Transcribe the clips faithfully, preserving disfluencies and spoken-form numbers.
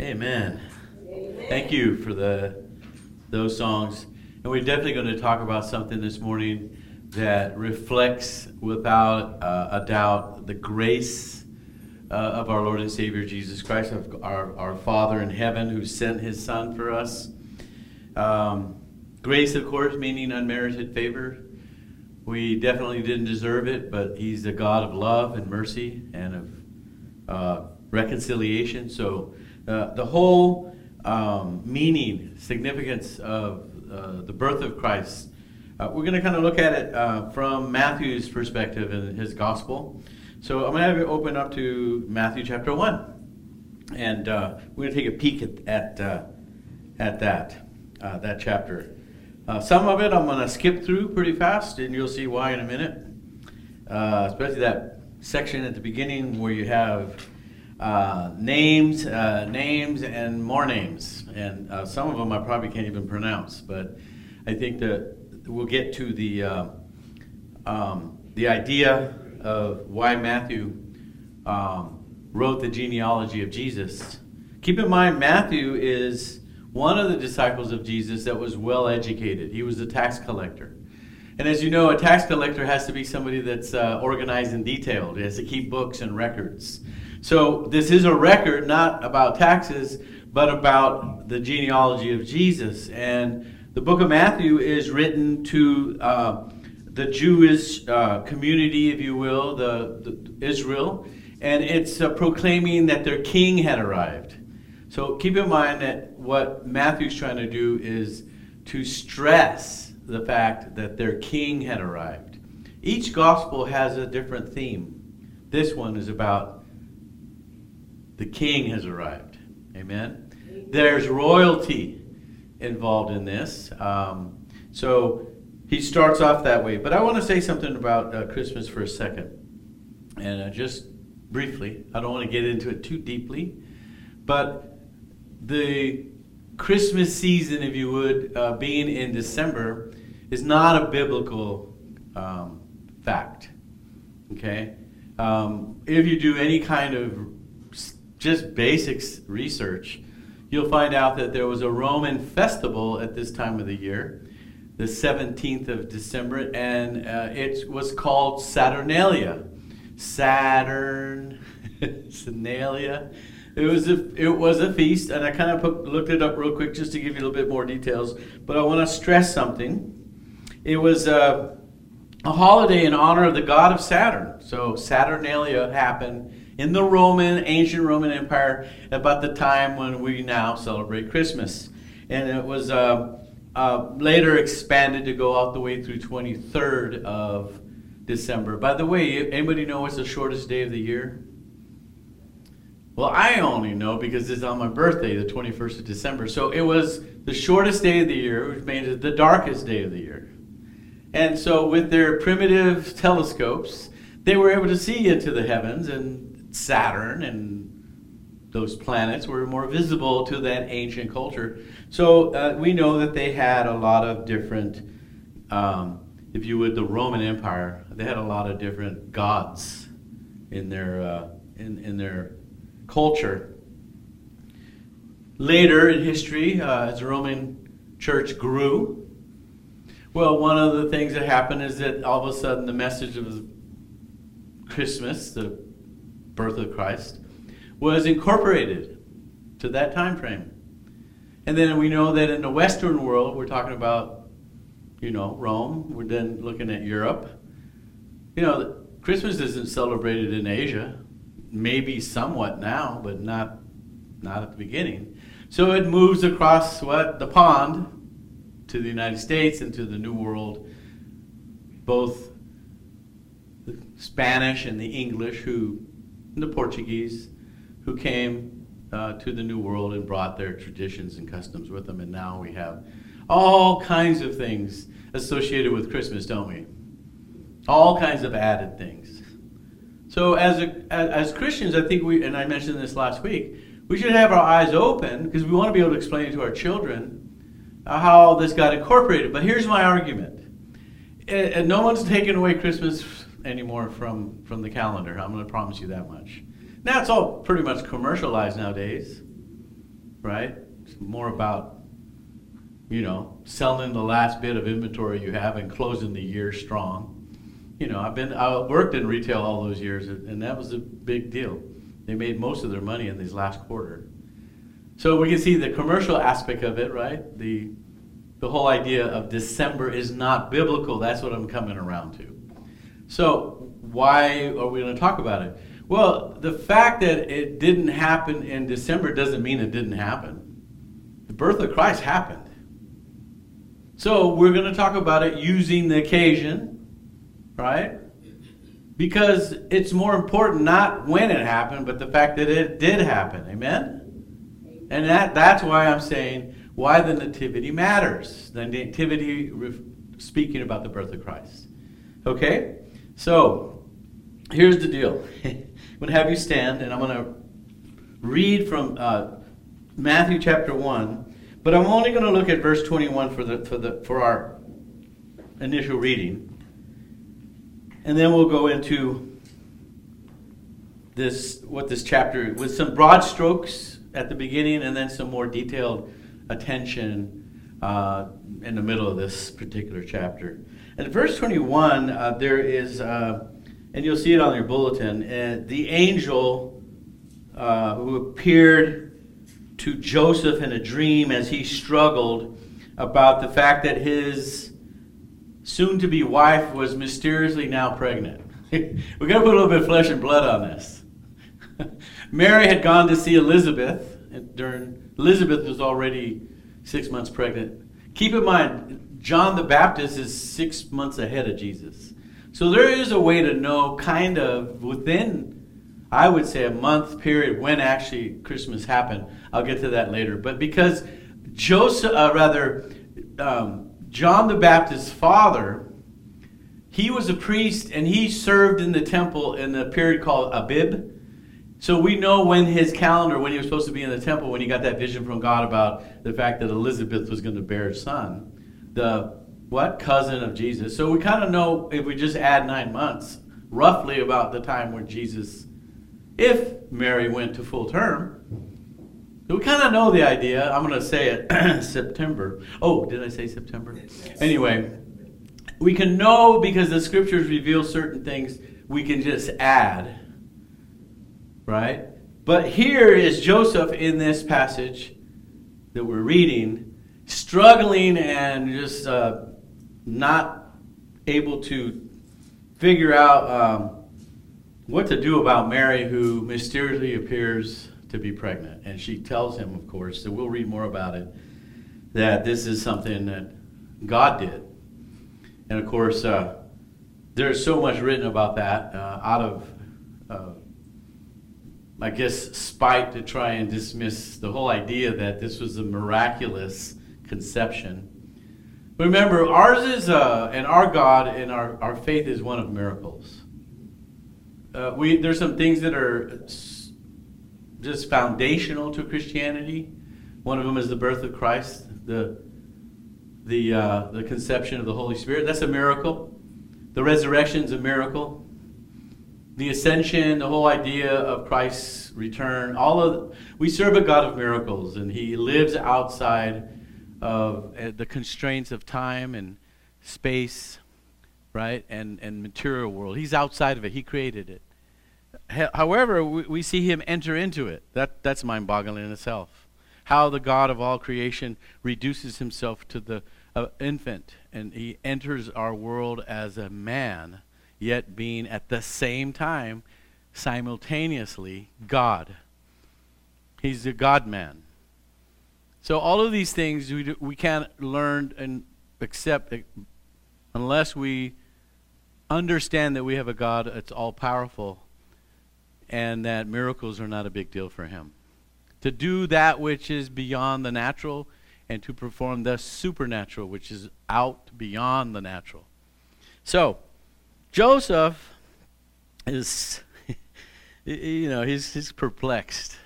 Amen. Amen. Thank you for the those songs. And we're definitely going to talk about something this morning that reflects without uh, a doubt the grace uh, of our Lord and Savior Jesus Christ, of our, our Father in heaven who sent his Son for us. Um, grace, of course, meaning unmerited favor. We definitely didn't deserve it, but he's the God of love and mercy and of uh, reconciliation. So uh, the whole um, meaning, significance of uh, the birth of Christ, uh, we're going to kind of look at it uh, from Matthew's perspective in his gospel. So I'm going to have you open up to Matthew chapter one, and uh, we're going to take a peek at at, uh, at that uh, that chapter. Uh, some of it I'm going to skip through pretty fast, and you'll see why in a minute, uh, especially that section at the beginning where you have uh, names, uh, names, and more names, and uh, some of them I probably can't even pronounce, but I think that we'll get to the uh, um, the idea of why Matthew um, wrote the genealogy of Jesus. Keep in mind, Matthew is one of the disciples of Jesus that was well educated. He was a tax collector. And as you know, a tax collector has to be somebody that's uh, organized and detailed. He has to keep books and records. So this is a record not about taxes, but about the genealogy of Jesus. And the book of Matthew is written to uh, the Jewish uh, community, if you will, the, the Israel. And it's uh, proclaiming that their king had arrived. So keep in mind that what Matthew's trying to do is to stress the fact that their king had arrived. Each gospel has a different theme. This one is about the king has arrived. Amen? Amen. There's royalty involved in this. Um, so he starts off that way. But I want to say something about uh, Christmas for a second. And uh, just briefly, I don't want to get into it too deeply. But the Christmas season, if you would, uh, being in December, is not a biblical um, fact, okay? Um, if you do any kind of just basic research, you'll find out that there was a Roman festival at this time of the year, the seventeenth of December, and uh, it was called Saturnalia. Saturn, Saturnalia. It was a it was a feast, and I kind of put, looked it up real quick just to give you a little bit more details. But I want to stress something. It was a, a holiday in honor of the god of Saturn. So Saturnalia happened in the Roman ancient Roman Empire about the time when we now celebrate Christmas, and it was uh, uh, later expanded to go all the way through twenty-third of December. By the way, anybody know what's the shortest day of the year? Well, I only know because it's on my birthday, the twenty-first of December. So it was the shortest day of the year, which made it the darkest day of the year. And so with their primitive telescopes, they were able to see into the heavens, and Saturn and those planets were more visible to that ancient culture. So uh, we know that they had a lot of different, um, if you would, the Roman Empire, they had a lot of different gods in their uh, in, in their culture. Later in history, uh, as the Roman church grew, well, one of the things that happened is that all of a sudden the message of Christmas, the birth of Christ, was incorporated to that time frame. And then we know that in the Western world, we're talking about, you know, Rome, we're then looking at Europe. You know, Christmas isn't celebrated in Asia. Maybe somewhat now, but not not at the beginning. So it moves across what the pond to the United States and to the New World. Both the Spanish and the English, who and the Portuguese, who came uh, to the New World and brought their traditions and customs with them, and now we have all kinds of things associated with Christmas, don't we? All kinds of added things. So as a, as Christians, I think we, and I mentioned this last week, we should have our eyes open because we want to be able to explain it to our children uh, how this got incorporated. But here's my argument. It, and no one's taking away Christmas anymore from, from the calendar. I'm going to promise you that much. Now it's all pretty much commercialized nowadays. right? It's more about, you know, selling the last bit of inventory you have and closing the year strong. You know, I've been, I worked in retail all those years, and that was a big deal. They made most of their money in this last quarter. So we can see the commercial aspect of it, right? The the whole idea of December is not biblical. That's what I'm coming around to. So why are we going to talk about it? Well, the fact that it didn't happen in December doesn't mean it didn't happen. The birth of Christ happened. So we're going to talk about it using the occasion, right? Because it's more important not when it happened, but the fact that it did happen. Amen? And that that's why I'm saying why the nativity matters. The nativity speaking about the birth of Christ. Okay? So, here's the deal. I'm going to have you stand, and I'm going to read from uh, Matthew chapter one, but I'm only going to look at verse twenty-one for the for the for our initial reading, and then we'll go into this what this chapter with some broad strokes at the beginning, and then some more detailed attention uh, in the middle of this particular chapter. And verse twenty-one, uh, there is. Uh, And you'll see it on your bulletin. Uh, the angel uh, who appeared to Joseph in a dream as he struggled about the fact that his soon-to-be wife was mysteriously now pregnant. We're going to put a little bit of flesh and blood on this. Mary had gone to see Elizabeth. And during, Elizabeth was already six months pregnant. Keep in mind, John the Baptist is six months ahead of Jesus. So there is a way to know kind of within, I would say, a month period when actually Christmas happened. I'll get to that later. But because Joseph, uh, rather, um, John the Baptist's father, he was a priest and he served in the temple in a period called Abib. So we know when his calendar, when he was supposed to be in the temple, when he got that vision from God about the fact that Elizabeth was going to bear a son. The What? Cousin of Jesus. So we kind of know, if we just add nine months, roughly about the time where Jesus, if Mary went to full term, so we kind of know the idea. I'm going to say it, September. Oh, did I say September? Anyway, we can know because the scriptures reveal certain things we can just add, right? But here is Joseph in this passage that we're reading, struggling and just... Uh, not able to figure out um, what to do about Mary, who mysteriously appears to be pregnant. And she tells him, of course, that we'll read more about it, that this is something that God did. And of course, uh, there's so much written about that uh, out of, uh, I guess, spite to try and dismiss the whole idea that this was a miraculous conception. Remember, ours is, uh, and our God and our, our faith is one of miracles. Uh, we there's some things that are just foundational to Christianity. One of them is the birth of Christ, the the uh, the conception of the Holy Spirit. That's a miracle. The resurrection is a miracle. The ascension, the whole idea of Christ's return. All of we serve a God of miracles, and He lives outside of uh, the constraints of time and space, right, and, and material world. He's outside of it. He created it. H- however, we, we see him enter into it. That That's mind-boggling in itself. How the God of all creation reduces himself to the uh, infant, and he enters our world as a man, yet being at the same time, simultaneously, God. He's the God-man. So all of these things we do, we can't learn and accept unless we understand that we have a God that's all-powerful and that miracles are not a big deal for him. To do that which is beyond the natural and to perform the supernatural, which is out beyond the natural. So Joseph is, you know, he's, he's perplexed.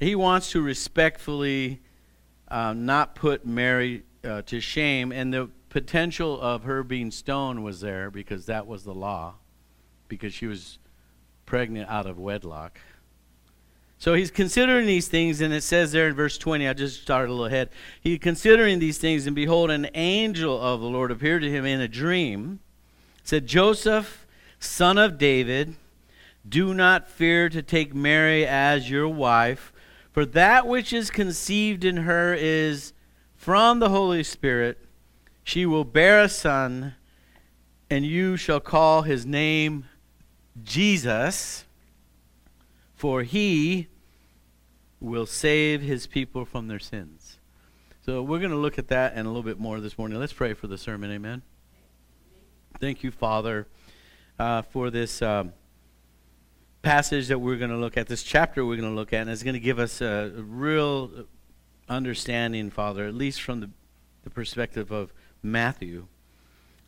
He wants to respectfully uh, not put Mary uh, to shame, and the potential of her being stoned was there because that was the law, because she was pregnant out of wedlock. So he's considering these things, and it says there in verse twenty, I just started a little ahead. He's considering these things, and behold, an angel of the Lord appeared to him in a dream. Said, Joseph, son of David, do not fear to take Mary as your wife, for that which is conceived in her is from the Holy Spirit. She will bear a son, and you shall call his name Jesus, for he will save his people from their sins. So we're going to look at that and a little bit more this morning. Let's pray for the sermon, amen. Thank you, Father, uh, for this um, passage that we're going to look at, this chapter we're going to look at, and it's going to give us a real understanding, Father, at least from the, the perspective of Matthew,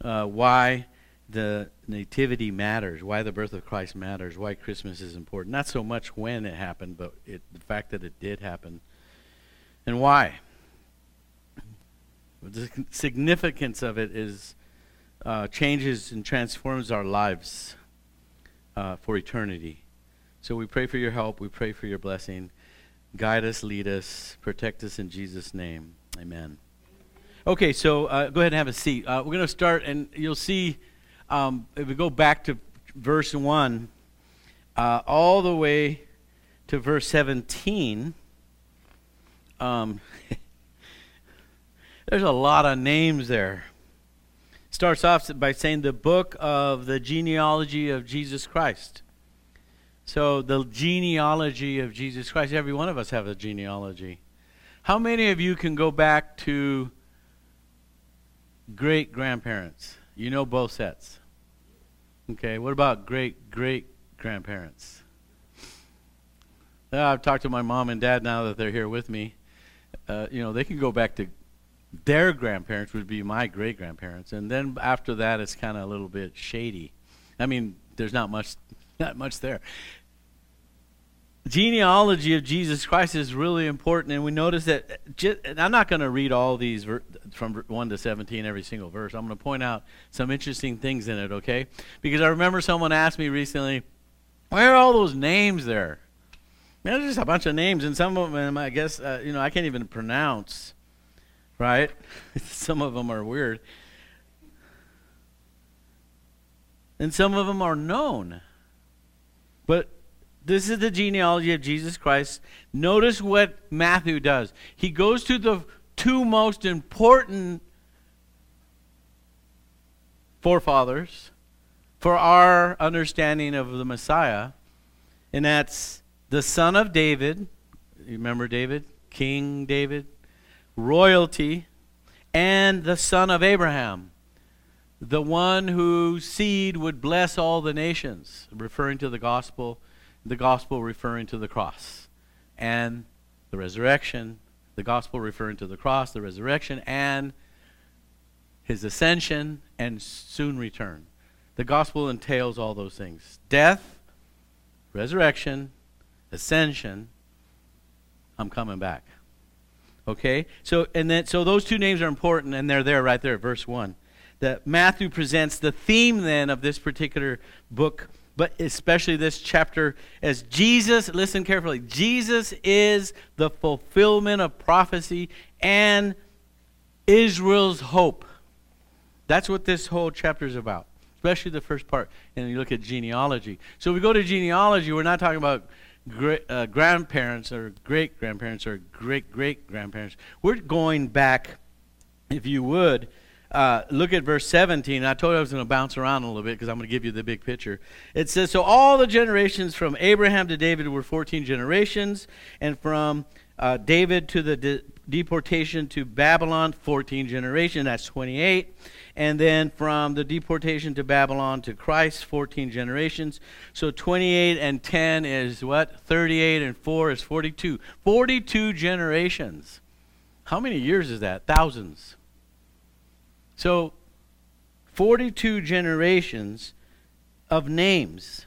uh, why the nativity matters, why the birth of Christ matters, why Christmas is important. Not so much when it happened, but it, the fact that it did happen. And why? The significance of it is uh, changes and transforms our lives uh, for eternity. So we pray for your help. We pray for your blessing. Guide us, lead us, protect us in Jesus' name. Amen. Okay, so uh, go ahead and have a seat. Uh, we're going to start, and you'll see... Um, if we go back to verse one, uh, all the way to verse seventeen, um, there's a lot of names there. Starts off by saying the book of the genealogy of Jesus Christ. So the genealogy of Jesus Christ, every one of us have a genealogy. How many of you can go back to great-grandparents? You know both sets. Okay, what about great-great-grandparents? Uh, I've talked to my mom and dad now that they're here with me. Uh, you know, they can go back to their grandparents, would be my great-grandparents. And then after that, it's kind of a little bit shady. I mean, there's not much, not much there. Genealogy of Jesus Christ is really important, and we notice that. Just, and I'm not going to read all these ver- from one to seventeen, every single verse. I'm going to point out some interesting things in it, okay? Because I remember someone asked me recently, "Why are all those names there?" Man, there's just a bunch of names, and some of them, I guess, uh, you know, I can't even pronounce, right? Some of them are weird, and some of them are known, but. This is the genealogy of Jesus Christ. Notice what Matthew does. He goes to the two most important forefathers for our understanding of the Messiah, and that's the son of David. You remember David? King David. Royalty. And the son of Abraham. The one whose seed would bless all the nations, referring to the gospel The gospel referring to the cross and the resurrection. The gospel referring to the cross, the resurrection, and his ascension and soon return. The gospel entails all those things. Death, resurrection, ascension, I'm coming back. Okay? So and then so those two names are important, and they're there right there, verse one. That Matthew presents the theme then of this particular book, but especially this chapter, as Jesus, listen carefully, Jesus is the fulfillment of prophecy and Israel's hope. That's what this whole chapter is about, especially the first part. And you look at genealogy. So we go to genealogy, we're not talking about great, uh, grandparents or great-grandparents or great-great-grandparents. We're going back, if you would, Uh, look at verse seventeen. I told you I was going to bounce around a little bit because I'm going to give you the big picture. It says, so all the generations from Abraham to David were fourteen generations, and from uh, David to the de- deportation to Babylon, fourteen generations. That's twenty-eight. And then from the deportation to Babylon to Christ, fourteen generations. So twenty-eight and ten is what? thirty-eight and four is forty-two. forty-two generations. How many years is that? Thousands. So, forty-two generations of names.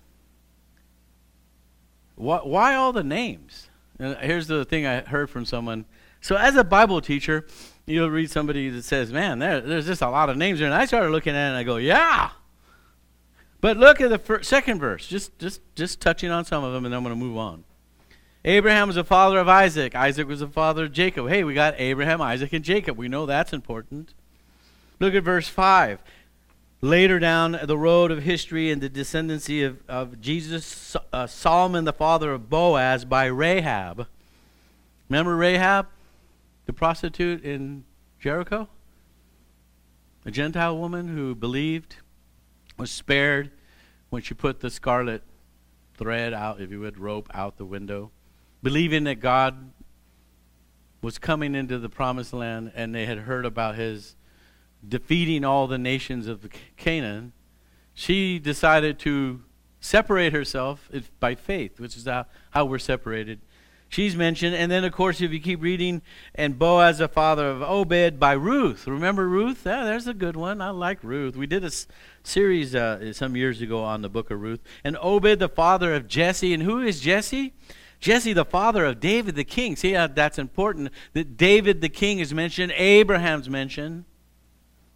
Why, why all the names? And here's the thing I heard from someone. So, as a Bible teacher, you'll read somebody that says, man, there, there's just a lot of names there. And I started looking at it and I go, yeah. But look at the fir- second verse. Just, just, just touching on some of them, and I'm going to move on. Abraham was the father of Isaac. Isaac was the father of Jacob. Hey, we got Abraham, Isaac, and Jacob. We know that's important. Look at verse five. Later down the road of history and the descendancy of, of Jesus, uh, Solomon, the father of Boaz, by Rahab. Remember Rahab, the prostitute in Jericho? A Gentile woman who believed, was spared when she put the scarlet thread out, if you would, rope out the window, believing that God was coming into the promised land, and they had heard about his defeating all the nations of Canaan. She decided to separate herself by faith, which is how, how we're separated. She's mentioned. And then, of course, if you keep reading, and Boaz, the father of Obed, by Ruth. Remember Ruth? Yeah, there's a good one. I like Ruth. We did a s- series uh, some years ago on the book of Ruth. And Obed, the father of Jesse. And who is Jesse? Jesse, the father of David the king. See, uh, that's important. That David the king is mentioned. Abraham's mentioned.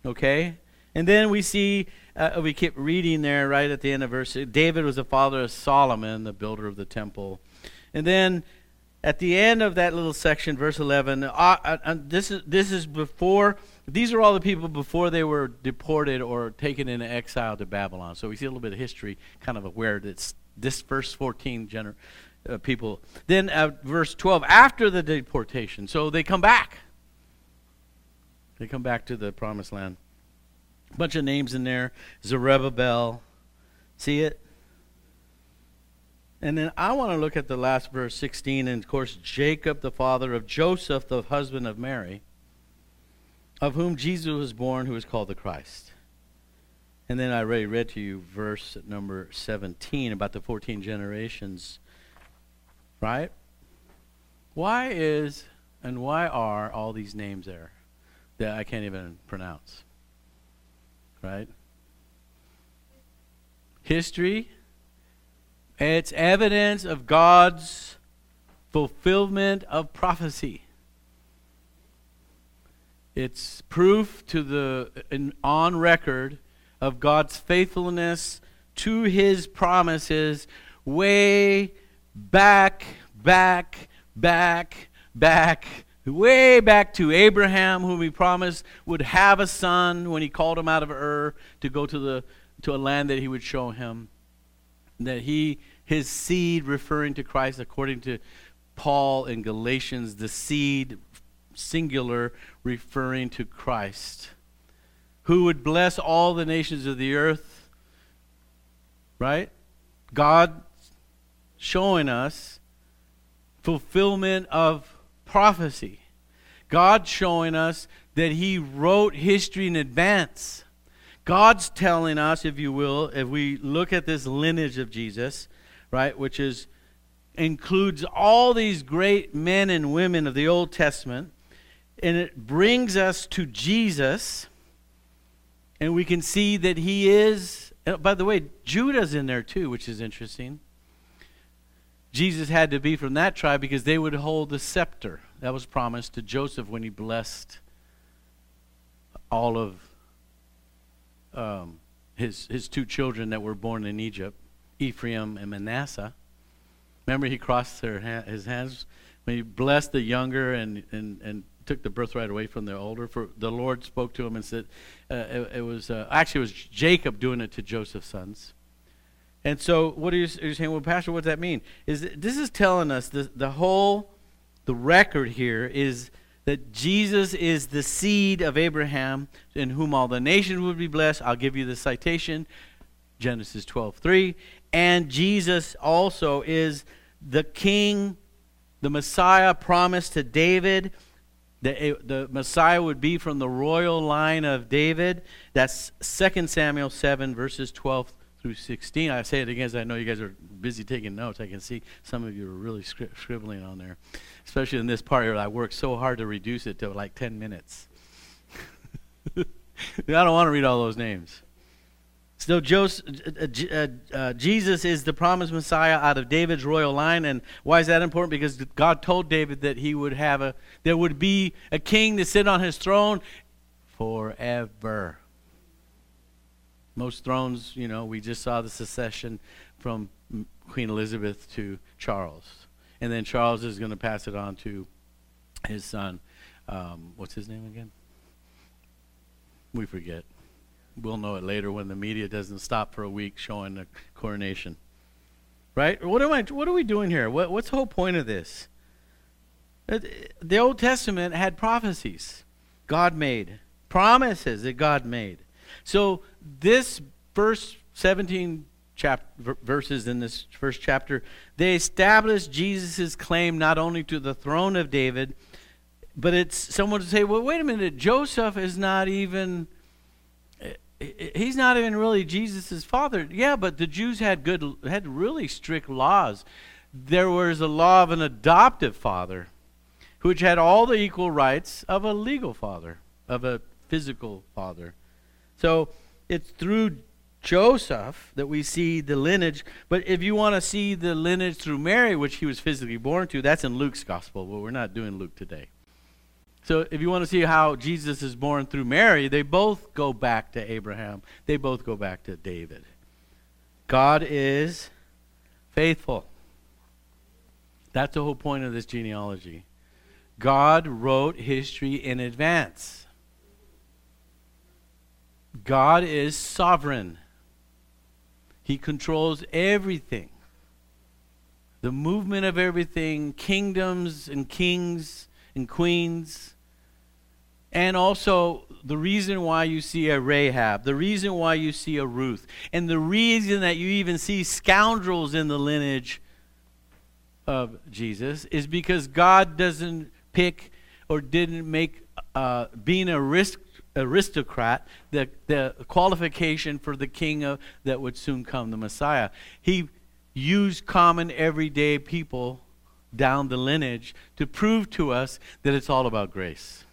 Okay? And then we see, uh, we keep reading there right at the end of verse. David was the father of Solomon, the builder of the temple. And then, at the end of that little section, verse eleven, uh, uh, this is this is before, these are all the people before they were deported or taken into exile to Babylon. So we see a little bit of history, kind of aware that this first fourteen gener- uh, people. Then uh, verse twelve, after the deportation, so they come back. They come back to the promised land. A bunch of names in there. Zerubbabel, see it? And then I want to look at the last verse, sixteen, and of course, Jacob, the father of Joseph, the husband of Mary, of whom Jesus was born, who is called the Christ. And then I already read to you verse number seventeen about the fourteen generations, right? Why is and why are all these names there that I can't even pronounce, right? History. It's evidence of God's fulfillment of prophecy. It's proof to the on record of God's faithfulness to his promises way back, back, back, back, way back to Abraham, whom he promised would have a son when he called him out of Ur to go to the to a land that he would show him. That he, his seed, referring to Christ, according to Paul in Galatians, the seed, singular, referring to Christ, who would bless all the nations of the earth, right? God showing us fulfillment of prophecy. God showing us that he wrote history in advance. God's telling us, if you will, if we look at this lineage of Jesus, right, which is includes all these great men and women of the Old Testament, and it brings us to Jesus, and we can see that he is, by the way, Judah's in there too, which is interesting. Jesus had to be from that tribe because they would hold the scepter. That was promised to Joseph when he blessed all of Um, his his two children that were born in Egypt, Ephraim and Manasseh. Remember, he crossed their ha- his hands when he blessed the younger and, and, and took the birthright away from the older. For the Lord spoke to him and said, uh, it, it was uh, actually it was Jacob doing it to Joseph's sons. And so, what are you, are you saying? Well, Pastor, what does that mean? Is it, this is telling us the the whole the record here is that Jesus is the seed of Abraham, in whom all the nations would be blessed. I'll give you the citation, Genesis twelve three. And Jesus also is the king, the Messiah promised to David. The, the Messiah would be from the royal line of David. That's Second Samuel seven, verses twelve through sixteen. I say it again, because I know you guys are busy taking notes. I can see some of you are really scri- scribbling on there, especially in this part here. I work so hard to reduce it to like ten minutes. I don't want to read all those names. So Joseph, uh, uh, uh, Jesus is the promised Messiah out of David's royal line. And why is that important? Because God told David that he would have a, there would be a king to sit on his throne forever. Most thrones, you know, we just saw the succession from Queen Elizabeth to Charles. and then Charles is going to pass it on to his son. Um, what's his name again? We forget. We'll know it later when the media doesn't stop for a week showing the coronation. Right? What am I? What are we doing here? What, what's the whole point of this? The Old Testament had prophecies God made, promises that God made. So this verse, seventeen chap- verses in this first chapter, they established Jesus' claim not only to the throne of David, but it's someone to say, well, wait a minute, Joseph is not even... He's not even really Jesus' father. Yeah, but the Jews had good, had really strict laws. There was a law of an adoptive father, which had all the equal rights of a legal father, of a physical father. So it's through Joseph that we see the lineage. But if you want to see the lineage through Mary, which he was physically born to, that's in Luke's gospel. Well, we're not doing Luke today. So if you want to see how Jesus is born through Mary, they both go back to Abraham. They both go back to David. God is faithful. That's the whole point of this genealogy. God wrote history in advance. God is sovereign. He controls everything. The movement of everything, kingdoms and kings and queens. And also, the reason why you see a Rahab, the reason why you see a Ruth, and the reason that you even see scoundrels in the lineage of Jesus is because God doesn't pick or didn't make uh, being a risk, aristocrat the, the qualification for the king of, that would soon come, the Messiah. He used common, everyday people down the lineage to prove to us that it's all about grace.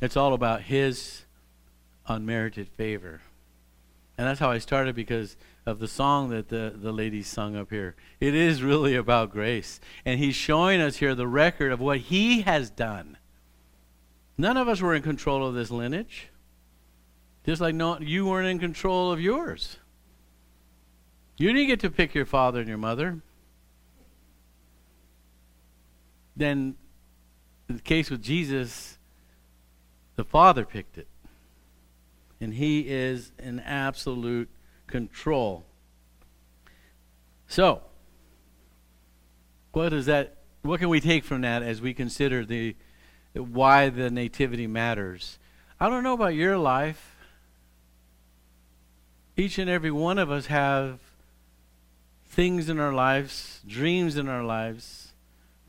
It's all about his unmerited favor. And that's how I started because of the song that the, the ladies sung up here. It is really about grace. And he's showing us here the record of what he has done. None of us were in control of this lineage. Just like no, you weren't in control of yours. You didn't get to pick your father and your mother. Then, in the case with Jesus, the Father picked it. And he is in absolute control. So, what does that? What can we take from that as we consider the why the nativity matters? I don't know about your life. Each and every one of us have things in our lives, dreams in our lives,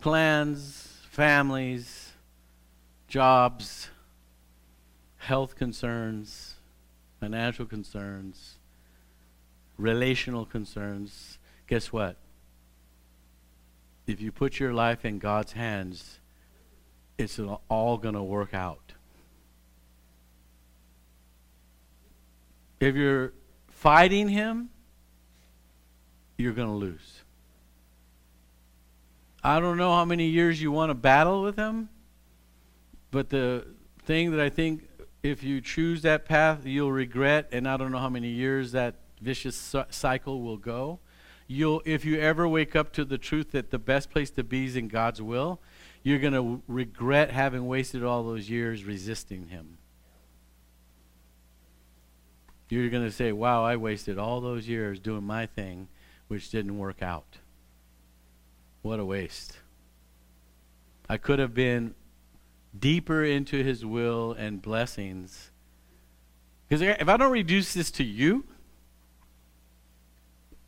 plans, families, jobs, health concerns, financial concerns, relational concerns. Guess what? If you put your life in God's hands, it's all going to work out. If you're fighting him, you're going to lose. I don't know how many years you want to battle with him, but the thing that I think if you choose that path, you'll regret, and I don't know how many years that vicious cycle will go. You'll, if you ever wake up to the truth that the best place to be is in God's will, you're going to w- regret having wasted all those years resisting him. You're going to say, wow, I wasted all those years doing my thing, which didn't work out. What a waste. I could have been deeper into his will and blessings. Because if I don't reduce this to you,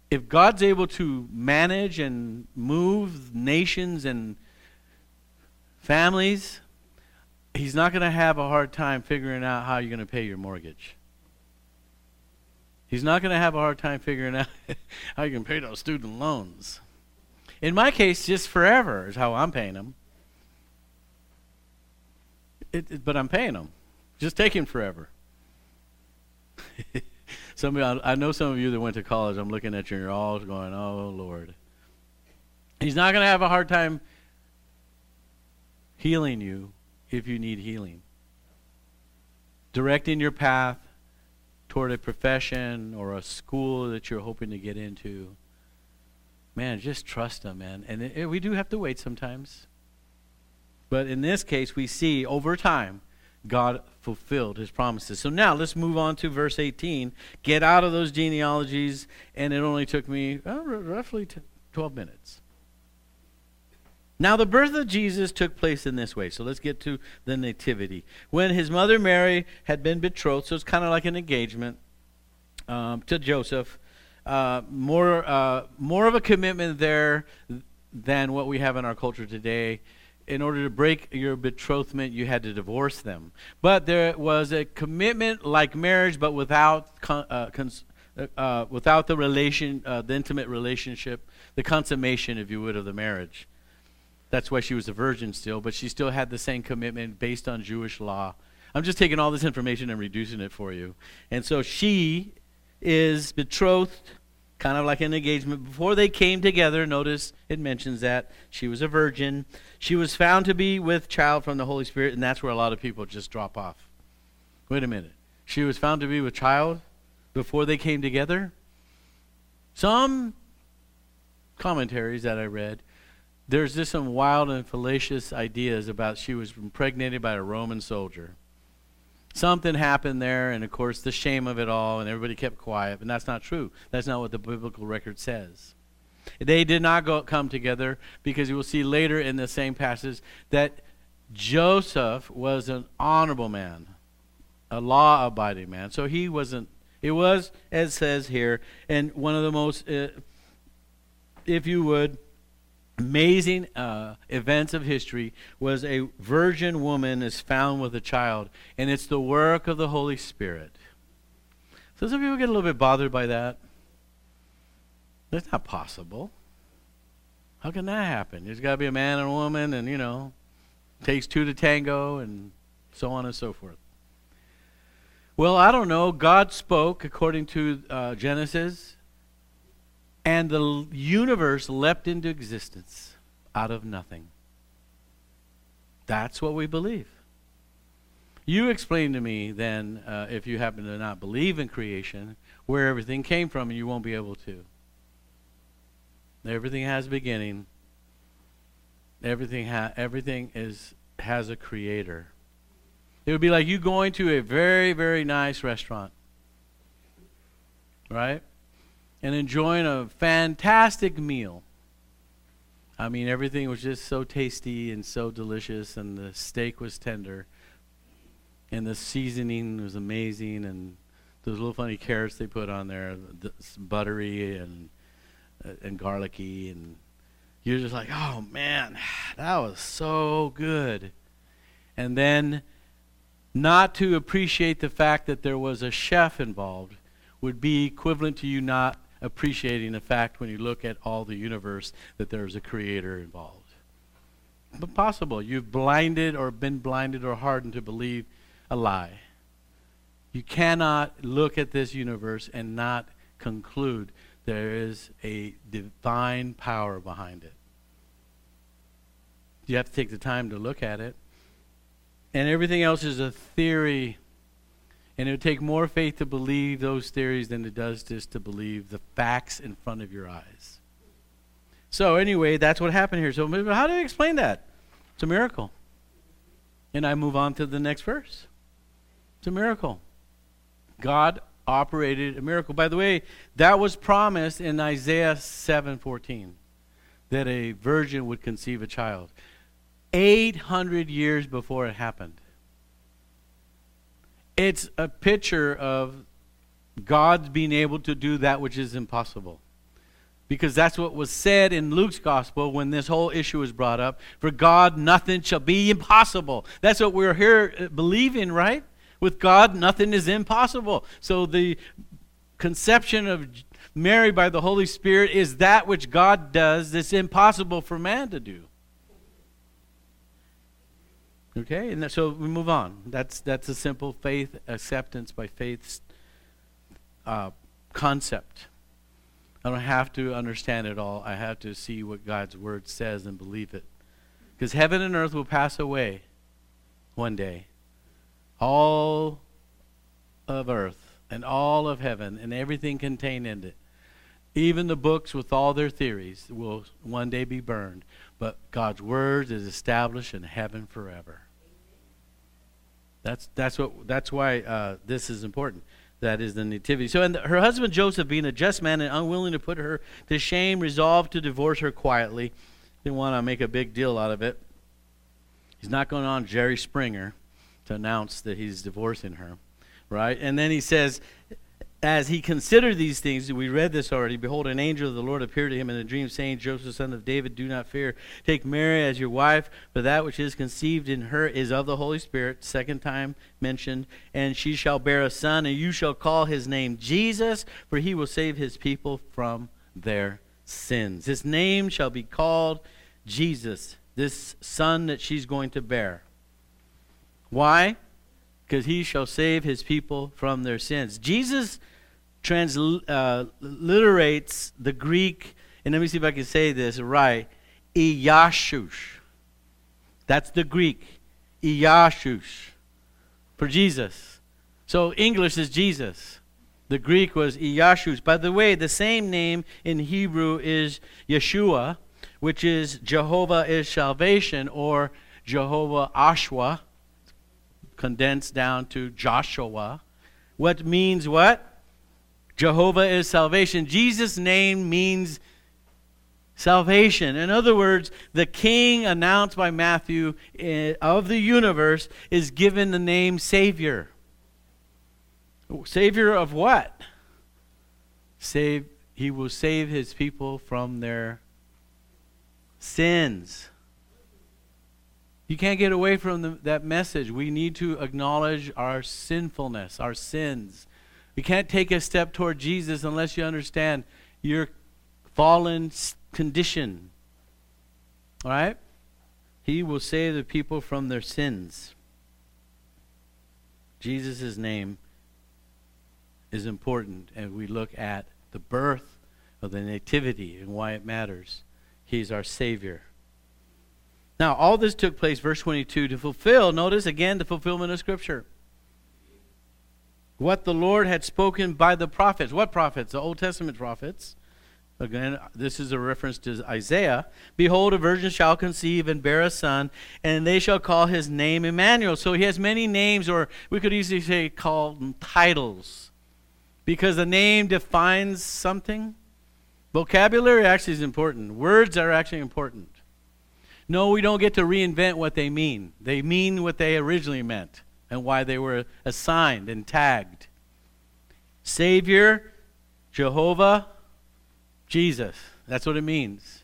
if God's able to manage and move nations and families, he's not going to have a hard time figuring out how you're going to pay your mortgage. He's not going to have a hard time figuring out how you can pay those student loans. In my case, just forever is how I'm paying them. It, it, but I'm paying them. Just taking forever. Some of I, I know some of you that went to college, I'm looking at you and you're all going, oh, Lord. He's not going to have a hard time healing you if you need healing. Directing your path toward a profession or a school that you're hoping to get into. man, just trust him, man. And it, it, we do have to wait sometimes. But in this case, we see over time, God fulfilled his promises. So now let's move on to verse eighteen. Get out of those genealogies, and it only took me uh, roughly t- twelve minutes. Now the birth of Jesus took place in this way. So let's get to the nativity. When his mother Mary had been betrothed, so it's kind of like an engagement um, to Joseph, uh, more, uh, more of a commitment there than what we have in our culture today. In order to break your betrothment, you had to divorce them. But there was a commitment like marriage, but without con- uh, cons- uh, uh, without the relation, uh, the intimate relationship, the consummation, if you would, of the marriage. That's why she was a virgin still, but she still had the same commitment based on Jewish law. I'm just taking all this information and reducing it for you. And so she is betrothed, kind of like an engagement. Before they came together, notice it mentions that she was a virgin. She was found to be with child from the Holy Spirit, and that's where a lot of people just drop off. Wait a minute. She was found to be with child before they came together? Some commentaries that I read, there's just some wild and fallacious ideas about she was impregnated by a Roman soldier. Something happened there, and of course the shame of it all, and everybody kept quiet. But that's not true. That's not what the biblical record says. They did not go, come together, because you will see later in the same passage that Joseph was an honorable man, a law-abiding man. So he wasn't, it was, as it says here, and one of the most, uh, if you would, amazing uh, events of history was a virgin woman is found with a child, and it's the work of the Holy Spirit. So some people get a little bit bothered by that. That's not possible. How can that happen? There's got to be a man and a woman, and you know, takes two to tango, and so on and so forth. Well, I don't know. God spoke according to uh, Genesis. And the universe leapt into existence out of nothing. That's what we believe. You explain to me then, uh, if you happen to not believe in creation, where everything came from, and you won't be able to. Everything has a beginning. Everything ha- everything is has a creator. It would be like you going to a very, very nice restaurant. Right? And enjoying a fantastic meal. I mean, everything was just so tasty and so delicious, and the steak was tender, and the seasoning was amazing, and those little funny carrots they put on there, th- buttery and uh, and garlicky, and you're just like, oh man, that was so good. And then not to appreciate the fact that there was a chef involved would be equivalent to you not appreciating the fact when you look at all the universe that there's a creator involved. But possible. You've blinded or been blinded or hardened to believe a lie. You cannot look at this universe and not conclude there is a divine power behind it. You have to take the time to look at it. And everything else is a theory. And it would take more faith to believe those theories than it does just to believe the facts in front of your eyes. So anyway, that's what happened here. So how do you explain that? It's a miracle. And I move on to the next verse. It's a miracle. God operated a miracle. By the way, that was promised in Isaiah seven fourteen, that a virgin would conceive a child. eight hundred years before it happened. It's a picture of God being able to do that which is impossible. Because that's what was said in Luke's gospel when this whole issue was brought up. For God, nothing shall be impossible. That's what we're here believing, right? With God, nothing is impossible. So the conception of Mary by the Holy Spirit is that which God does that's impossible for man to do. Okay, and that, so we move on. That's that's a simple faith acceptance by faith uh, concept. I don't have to understand it all. I have to see what God's word says and believe it. Because heaven and earth will pass away one day. All of earth and all of heaven and everything contained in it. Even the books with all their theories will one day be burned, but God's word is established in heaven forever. That's that's what that's why uh, this is important. That is the nativity. So, and her husband Joseph, being a just man and unwilling to put her to shame, resolved to divorce her quietly. Didn't want to make a big deal out of it. He's not going on Jerry Springer to announce that he's divorcing her, right? And then he says, as he considered these things, we read this already, behold, an angel of the Lord appeared to him in a dream, saying, Joseph, son of David, do not fear. Take Mary as your wife, for that which is conceived in her is of the Holy Spirit, second time mentioned, and she shall bear a son, and you shall call his name Jesus, for he will save his people from their sins. His name shall be called Jesus, this son that she's going to bear. Why? Because he shall save his people from their sins. Jesus transliterates the Greek, and let me see if I can say this right, Iashush. That's the Greek, Iashush, for Jesus. So English is Jesus. The Greek was Iashush. By the way, the same name in Hebrew is Yeshua, which is Jehovah is salvation, or Jehovah Ashwa, condensed down to Joshua, what means what? Jehovah is salvation. Jesus' name means salvation. In other words, the king announced by Matthew of the universe is given the name Savior. Savior of what? Save. He will save his people from their sins. You can't get away from the, that message. We need to acknowledge our sinfulness, our sins. We can't take a step toward Jesus unless you understand your fallen condition. All right? He will save the people from their sins. Jesus' name is important, and we look at the birth of the nativity and why it matters. He's our Savior. Now, all this took place, verse twenty-two, to fulfill, notice again, the fulfillment of Scripture. What the Lord had spoken by the prophets. What prophets? The Old Testament prophets. Again, this is a reference to Isaiah. Behold, a virgin shall conceive and bear a son, and they shall call his name Emmanuel. So he has many names, or we could easily say call them titles, because the name defines something. Vocabulary actually is important. Words are actually important. No, we don't get to reinvent what they mean. They mean what they originally meant and why they were assigned and tagged. Savior, Jehovah, Jesus. That's what it means.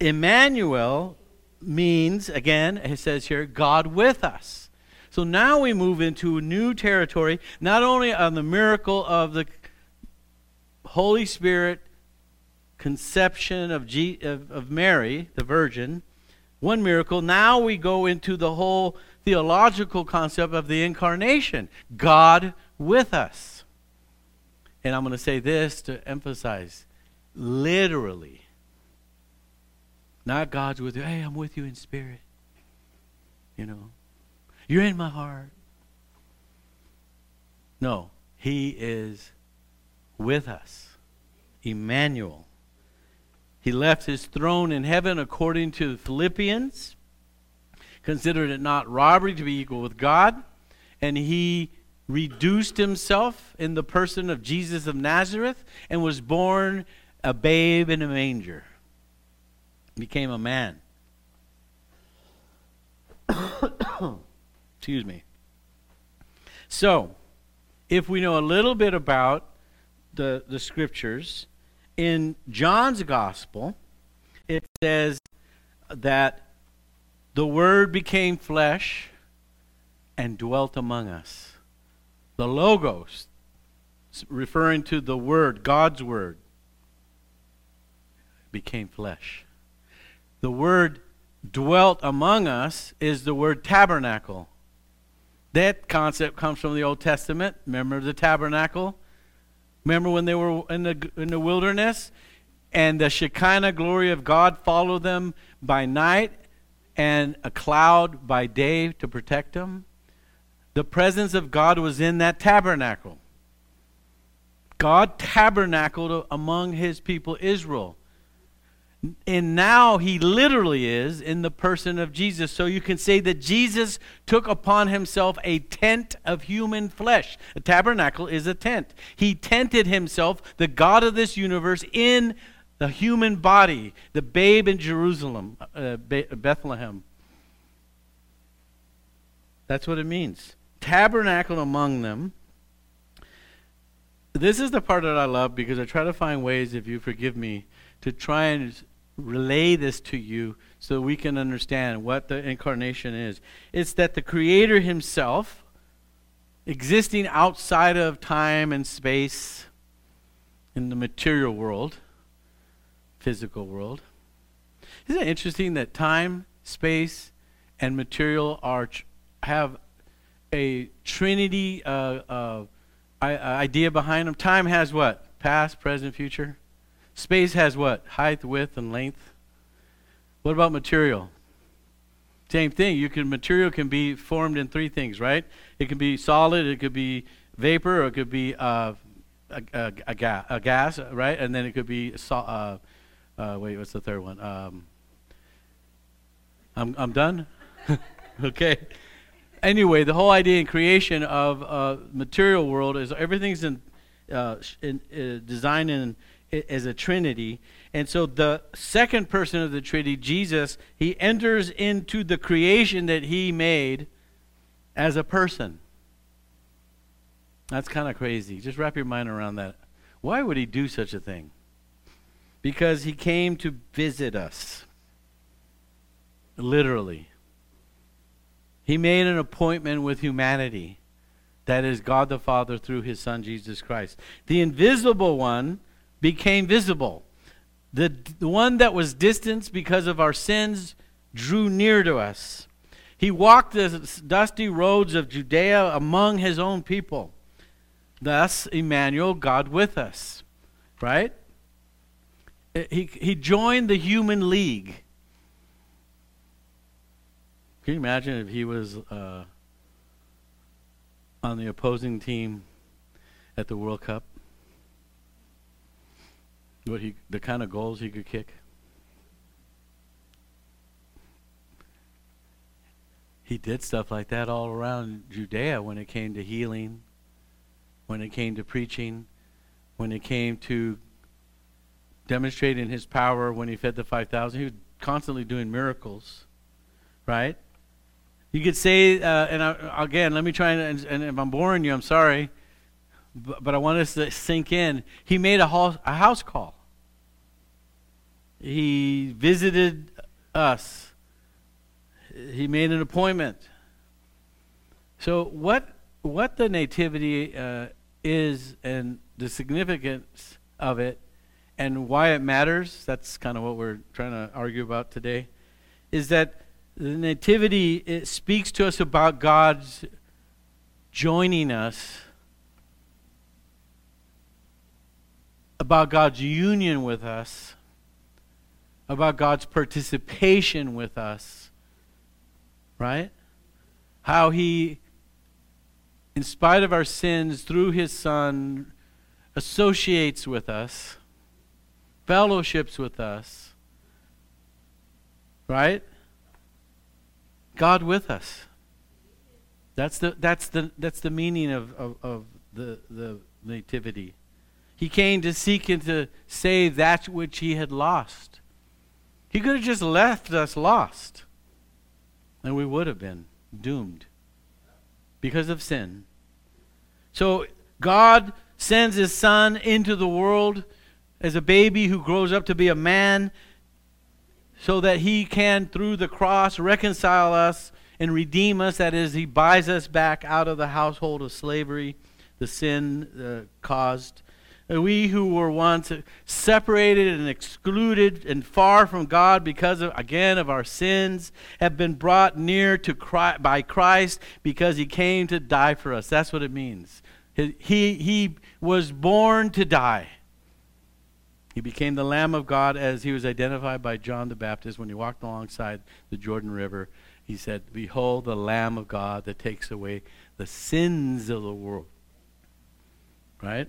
Emmanuel means, again, it says here, God with us. So now we move into new territory, not only on the miracle of the Holy Spirit conception of, G, of of Mary, the Virgin, one miracle. Now we go into the whole theological concept of the incarnation, God with us. And I'm going to say this to emphasize, literally, not God's with you. Hey, I'm with you in spirit. You know, you're in my heart. No, he is with us. Emmanuel. He left his throne in heaven according to Philippians, considered it not robbery to be equal with God, and he reduced himself in the person of Jesus of Nazareth and was born a babe in a manger. Became a man. Excuse me. So, if we know a little bit about the, the scriptures, in John's gospel, it says that the Word became flesh and dwelt among us. The Logos, referring to the Word, God's Word, became flesh. The word dwelt among us is the word tabernacle. That concept comes from the Old Testament. Remember the tabernacle? Remember when they were in the in the wilderness, and the Shekinah glory of God followed them by night, and a cloud by day to protect them? The presence of God was in that tabernacle. God tabernacled among his people Israel. And now he literally is in the person of Jesus. So you can say that Jesus took upon himself a tent of human flesh. A tabernacle is a tent. He tented himself, the God of this universe, in the human body, the babe in Jerusalem, uh, Bethlehem. That's what it means. Tabernacle among them. This is the part that I love, because I try to find ways, if you forgive me, to try and relay this to you so we can understand what the incarnation is. It's that the Creator himself, existing outside of time and space in the material world, physical world. Isn't it interesting that time, space, and material are have a trinity uh, uh, idea behind them? Time has what? Past, present, future. Space has what? Height, width, and length. What about material? Same thing. You can material can be formed in three things, right? It can be solid, it could be vapor, or it could be uh, a, a, a, ga- a gas, right? And then it could be so, uh, uh, wait, what's the third one? Um, I'm I'm done. Okay. Anyway, the whole idea in creation of uh, material world is everything's in, uh, in uh, designed in. As a trinity. And so the second person of the trinity, Jesus, he enters into the creation that he made as a person. That's kind of crazy. Just wrap your mind around that. Why would he do such a thing? Because he came to visit us. Literally. He made an appointment with humanity. That is God the Father through his Son, Jesus Christ. The invisible one became visible. The, the one that was distanced because of our sins drew near to us. He walked the dusty roads of Judea among his own people. Thus, Emmanuel, God with us. Right? He, he joined the human league. Can you imagine if he was uh, on the opposing team at the World Cup? What he, the kind of goals he could kick. He did stuff like that all around Judea when it came to healing, when it came to preaching, when it came to demonstrating his power when he fed the five thousand. He was constantly doing miracles, right? You could say, uh, and I, again, let me try, and, and if I'm boring you, I'm sorry. But I want us to sink in. He made a house, a house call. He visited us. He made an appointment. So what what the nativity uh, is and the significance of it and why it matters, that's kind of what we're trying to argue about today, is that the nativity, it speaks to us about God's joining us, about God's union with us, about God's participation with us, right? How he, in spite of our sins, through his Son, associates with us, fellowships with us, right? God with us. That's the that's the that's the meaning of, of, of the the nativity. He came to seek and to save that which he had lost. He could have just left us lost. And we would have been doomed because of sin. So God sends his Son into the world as a baby who grows up to be a man so that he can, through the cross, reconcile us and redeem us. That is, he buys us back out of the household of slavery, the sin uh, caused. We who were once separated and excluded and far from God because, of, again, of our sins, have been brought near to Christ, by Christ, because he came to die for us. That's what it means. He, he, he was born to die. He became the Lamb of God as he was identified by John the Baptist when he walked alongside the Jordan River. He said, "Behold the Lamb of God that takes away the sins of the world." Right?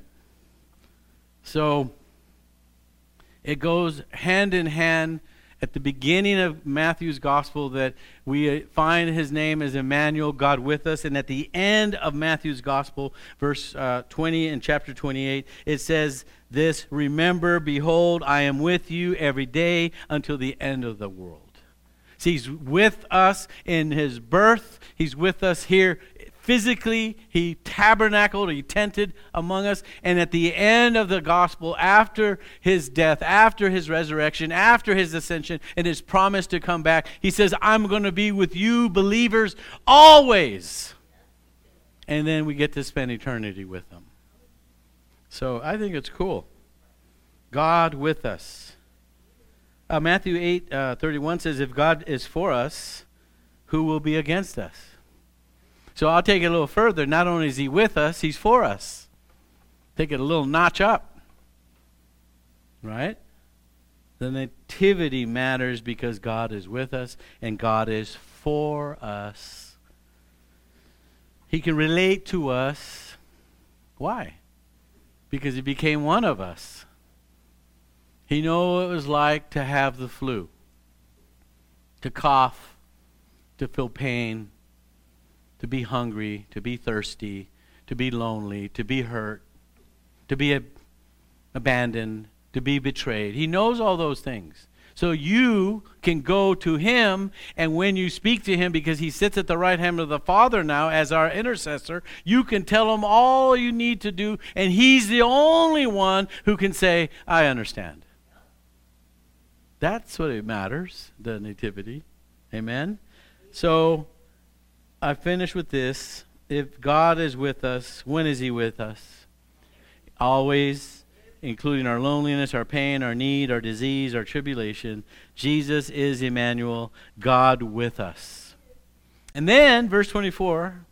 So it goes hand in hand at the beginning of Matthew's gospel that we find his name is Emmanuel, God with us. And at the end of Matthew's gospel, verse uh, twenty and chapter twenty-eight, it says this, "Remember, behold, I am with you every day until the end of the world." See, he's with us in his birth. He's with us here physically. He tabernacled, he tented among us. And at the end of the gospel, after his death, after his resurrection, after his ascension, and his promise to come back, he says, "I'm going to be with you believers always." And then we get to spend eternity with him. So I think it's cool. God with us. Uh, Matthew eight, uh, thirty-one says, "If God is for us, who will be against us?" So I'll take it a little further. Not only is he with us, he's for us. Take it a little notch up. Right? The nativity matters because God is with us and God is for us. He can relate to us. Why? Because he became one of us. He knew what it was like to have the flu, to cough, to feel pain, to be hungry, to be thirsty, to be lonely, to be hurt, to be ab- abandoned, to be betrayed. He knows all those things. So you can go to him, and when you speak to him, because he sits at the right hand of the Father now as our intercessor, you can tell him all you need to do, and he's the only one who can say, "I understand." That's what it matters, the nativity. Amen? So I finish with this. If God is with us, when is he with us? Always, including our loneliness, our pain, our need, our disease, our tribulation. Jesus is Emmanuel, God with us. And then, verse twenty-four.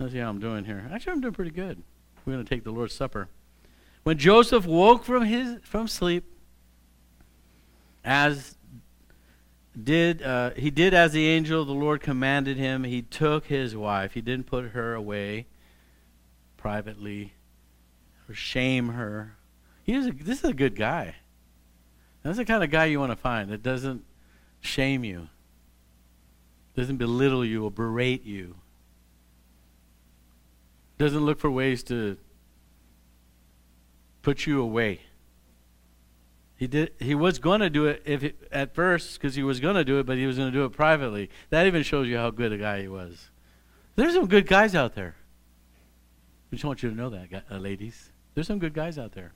Let's see how I'm doing here. Actually, I'm doing pretty good. We're going to take the Lord's Supper. When Joseph woke from his from sleep, as Did uh, he did as the angel of the Lord commanded him. He took his wife. He didn't put her away privately or shame her. He is a, this is a good guy. That's the kind of guy you want to find that doesn't shame you, doesn't belittle you or berate you, doesn't look for ways to put you away. He did. He was going to do it if it, at first because he was going to do it, but he was going to do it privately. That even shows you how good a guy he was. There's some good guys out there. I just want you to know that, uh, ladies. There's some good guys out there.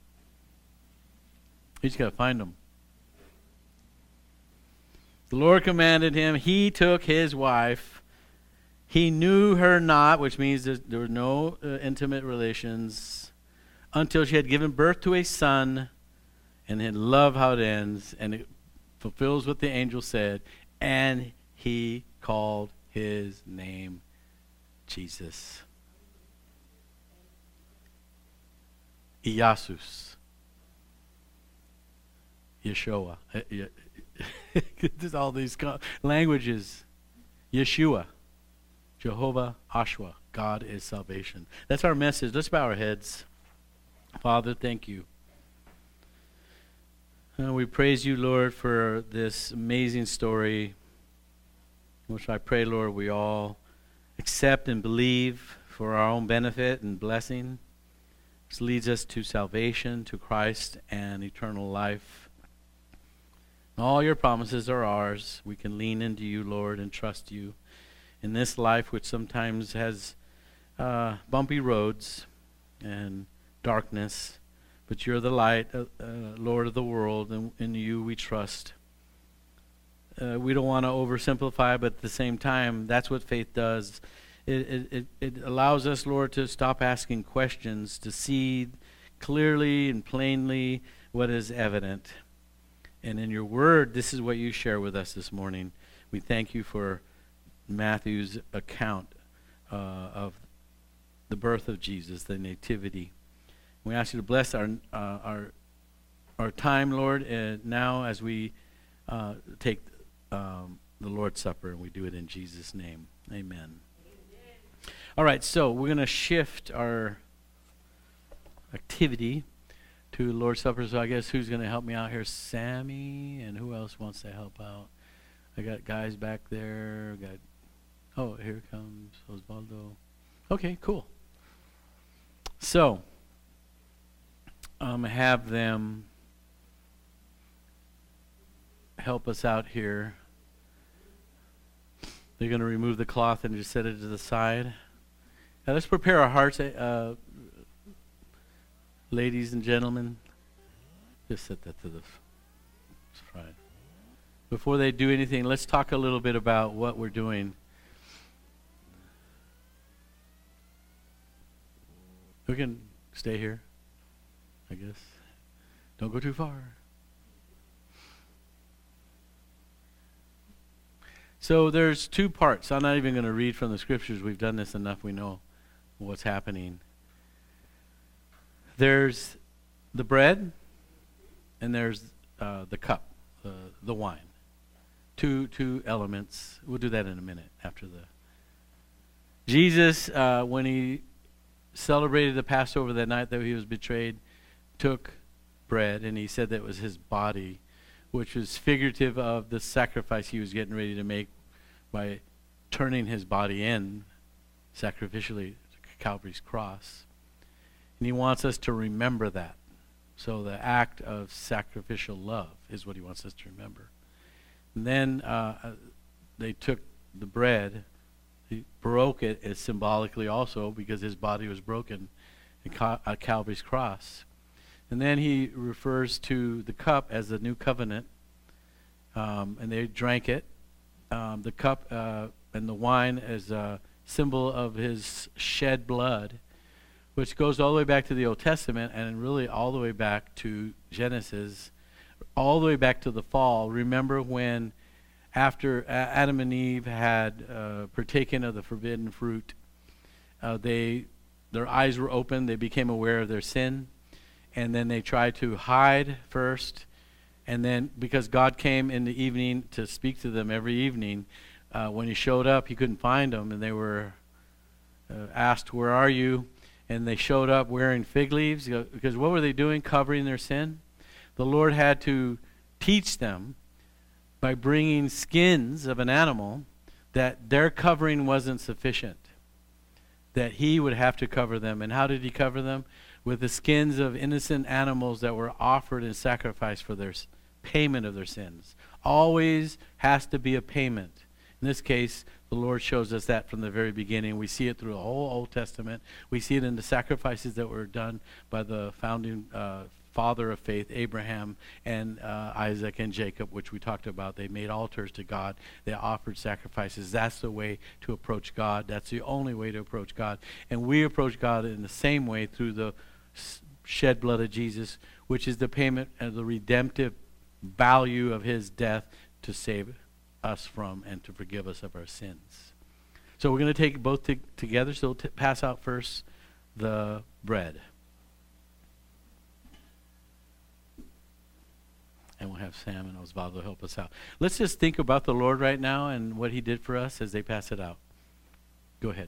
You just got to find them. The Lord commanded him. He took his wife. He knew her not, which means that there were no uh, intimate relations, until she had given birth to a son. And then love how it ends, and it fulfills what the angel said, and he called his name Jesus. Iyasus. Yeshua. There's all these languages. Yeshua. Jehovah Ashwa. God is salvation. That's our message. Let's bow our heads. Father, thank you. We praise you, Lord, for this amazing story, which I pray, Lord, we all accept and believe for our own benefit and blessing. This leads us to salvation, to Christ, and eternal life. All your promises are ours. We can lean into you, Lord, and trust you in this life, which sometimes has uh, bumpy roads and darkness. But you're the light, uh, uh, Lord of the world, and in you we trust. Uh, we don't want to oversimplify, but at the same time, that's what faith does. It, it, it allows us, Lord, to stop asking questions, to see clearly and plainly what is evident. And in your word, this is what you share with us this morning. We thank you for Matthew's account uh, of the birth of Jesus, the nativity. We ask you to bless our uh, our our time, Lord, uh, now as we uh, take um, the Lord's Supper, and we do it in Jesus' name. Amen. Amen. All right, so we're going to shift our activity to the Lord's Supper. So I guess who's going to help me out here? Sammy, and who else wants to help out? I got guys back there. Got oh, here comes Osvaldo. Okay, cool. So um, have them help us out here. They're going to remove the cloth and just set it to the side. Now let's prepare our hearts, uh, ladies and gentlemen. Just set that to the side. Before they do anything, let's talk a little bit about what we're doing. We can stay here, I guess. Don't go too far. So there's two parts. I'm not even going to read from the scriptures. We've done this enough. We know what's happening. There's the bread, and there's uh, the cup, uh, the wine. Two two elements. We'll do that in a minute after the. Jesus, uh, when he celebrated the Passover that night that he was betrayed, took bread, and he said that it was his body, which was figurative of the sacrifice he was getting ready to make by turning his body in sacrificially to Calvary's cross. And he wants us to remember that. So the act of sacrificial love is what he wants us to remember. And then uh, they took the bread. He broke it as symbolically also because his body was broken at Calvary's cross. And then he refers to the cup as the new covenant, um, and they drank it. Um, the cup uh, and the wine as a symbol of his shed blood, which goes all the way back to the Old Testament and really all the way back to Genesis, all the way back to the fall. Remember when after Adam and Eve had uh, partaken of the forbidden fruit, uh, they their eyes were open, they became aware of their sin, and then they tried to hide first, and then because God came in the evening to speak to them every evening, uh, when he showed up, he couldn't find them, and they were uh, asked, where are you? And they showed up wearing fig leaves, because what were they doing? Covering their sin? The Lord had to teach them by bringing skins of an animal that their covering wasn't sufficient, that he would have to cover them. And how did he cover them? With the skins of innocent animals that were offered in sacrifice for their s- payment of their sins. Always has to be a payment. In this case, the Lord shows us that from the very beginning. We see it through the whole Old Testament. We see it in the sacrifices that were done by the founding uh, father of faith, Abraham and uh, Isaac and Jacob, which we talked about. They made altars to God. They offered sacrifices. That's the way to approach God. That's the only way to approach God. And we approach God in the same way through the shed blood of Jesus, which is the payment and the redemptive value of his death to save us from and to forgive us of our sins. So we're going to take both t- together. So t- pass out first the bread. And we'll have Sam and Osvaldo help us out. Let's just think about the Lord right now and what he did for us as they pass it out. Go ahead.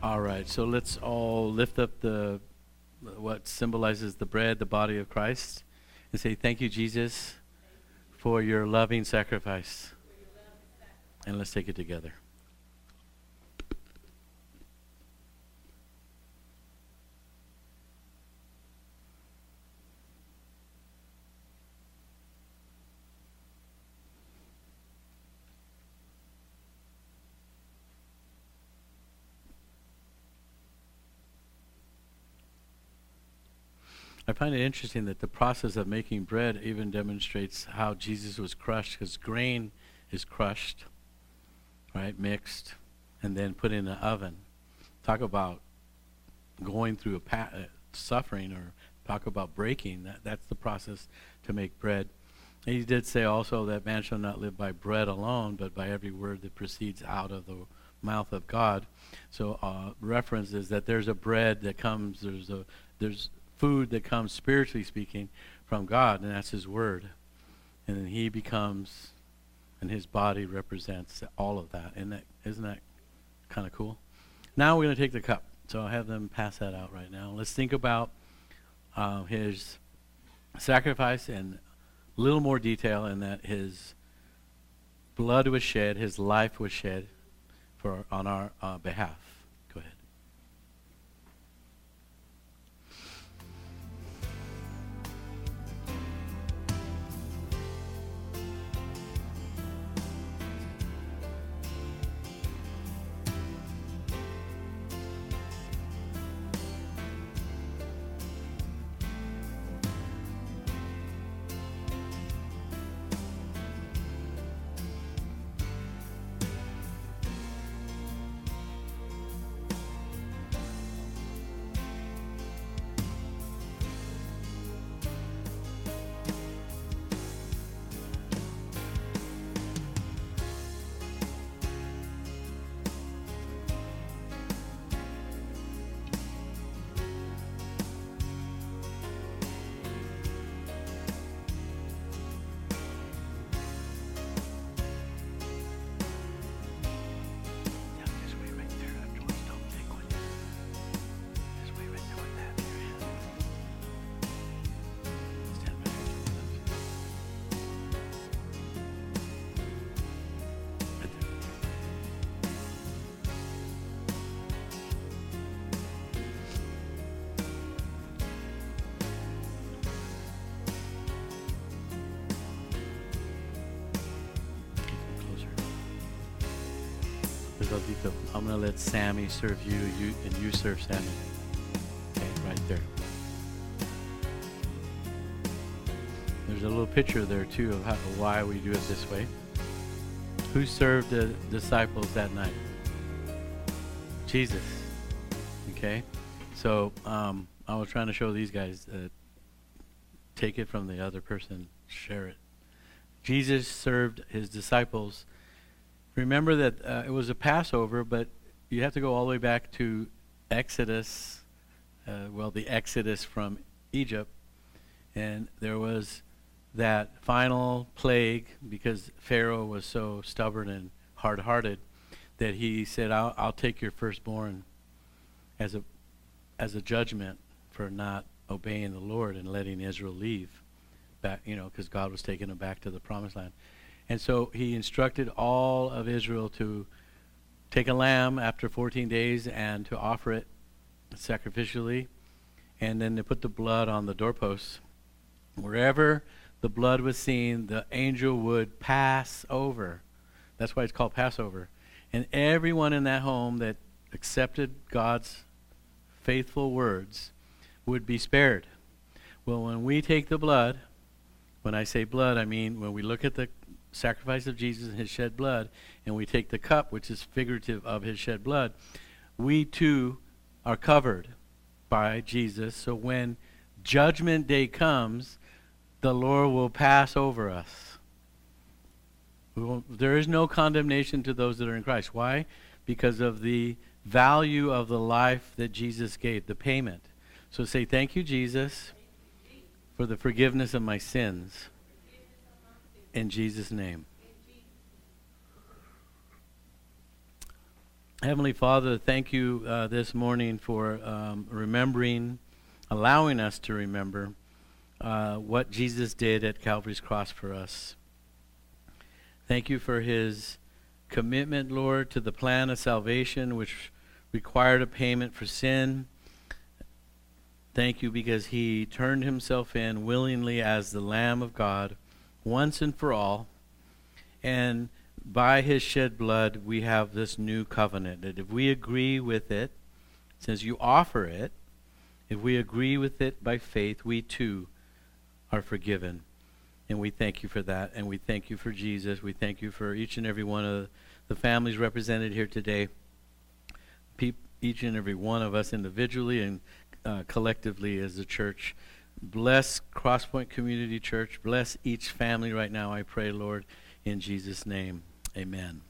All right, so let's all lift up the what symbolizes the bread, the body of Christ, and say, thank you, Jesus, for your loving sacrifice. And let's take it together. I find it interesting that the process of making bread even demonstrates how Jesus was crushed, because grain is crushed, right, mixed, and then put in the oven. Talk about going through a pa- uh, suffering, or talk about breaking. That, that's the process to make bread. And he did say also that man shall not live by bread alone, but by every word that proceeds out of the mouth of God. So uh, reference is that there's a bread that comes, there's a, there's food that comes, spiritually speaking, from God, and that's his word. And then he becomes, and his body represents all of that. And that, isn't that kind of cool? Now we're going to take the cup. So I'll have them pass that out right now. Let's think about uh, his sacrifice in a little more detail, in that his blood was shed, his life was shed for on our uh, behalf. I'm going to let Sammy serve you, you, and you serve Sammy. Okay, right there. There's a little picture there, too, of how, why we do it this way. Who served the disciples that night? Jesus. Okay? So um, I was trying to show these guys that take it from the other person, share it. Jesus served his disciples. Remember that uh, it was a Passover, but you have to go all the way back to Exodus, uh, well, the Exodus from Egypt. And there was that final plague, because Pharaoh was so stubborn and hard-hearted that he said, I'll, I'll take your firstborn as a, as a judgment for not obeying the Lord and letting Israel leave, back, you know, because God was taking them back to the Promised Land. And so he instructed all of Israel to take a lamb after fourteen days and to offer it sacrificially, and then to put the blood on the doorposts. Wherever the blood was seen, the angel would pass over. That's why it's called Passover. And everyone in that home that accepted God's faithful words would be spared. Well, when we take the blood, when I say blood, I mean when we look at the sacrifice of Jesus and his shed blood, and we take the cup, which is figurative of his shed blood, we too are covered by Jesus. So when judgment day comes, the Lord will pass over us. We won't, there is no condemnation to those that are in Christ. Why? Because of the value of the life that Jesus gave, the payment. So say, thank you, Jesus, for the forgiveness of my sins. In Jesus' name. Heavenly Father, thank you uh, this morning for um, remembering, allowing us to remember uh, what Jesus did at Calvary's cross for us. Thank you for his commitment, Lord, to the plan of salvation, which required a payment for sin. Thank you because he turned himself in willingly as the Lamb of God once and for all. And by his shed blood, we have this new covenant. That if we agree with it, since you offer it, if we agree with it by faith, we too are forgiven. And we thank you for that. And we thank you for Jesus. We thank you for each and every one of the families represented here today. Pe- each and every one of us individually and uh, collectively as a church. Bless Crosspoint Community Church. Bless each family right now, I pray, Lord, in Jesus' name. Amen.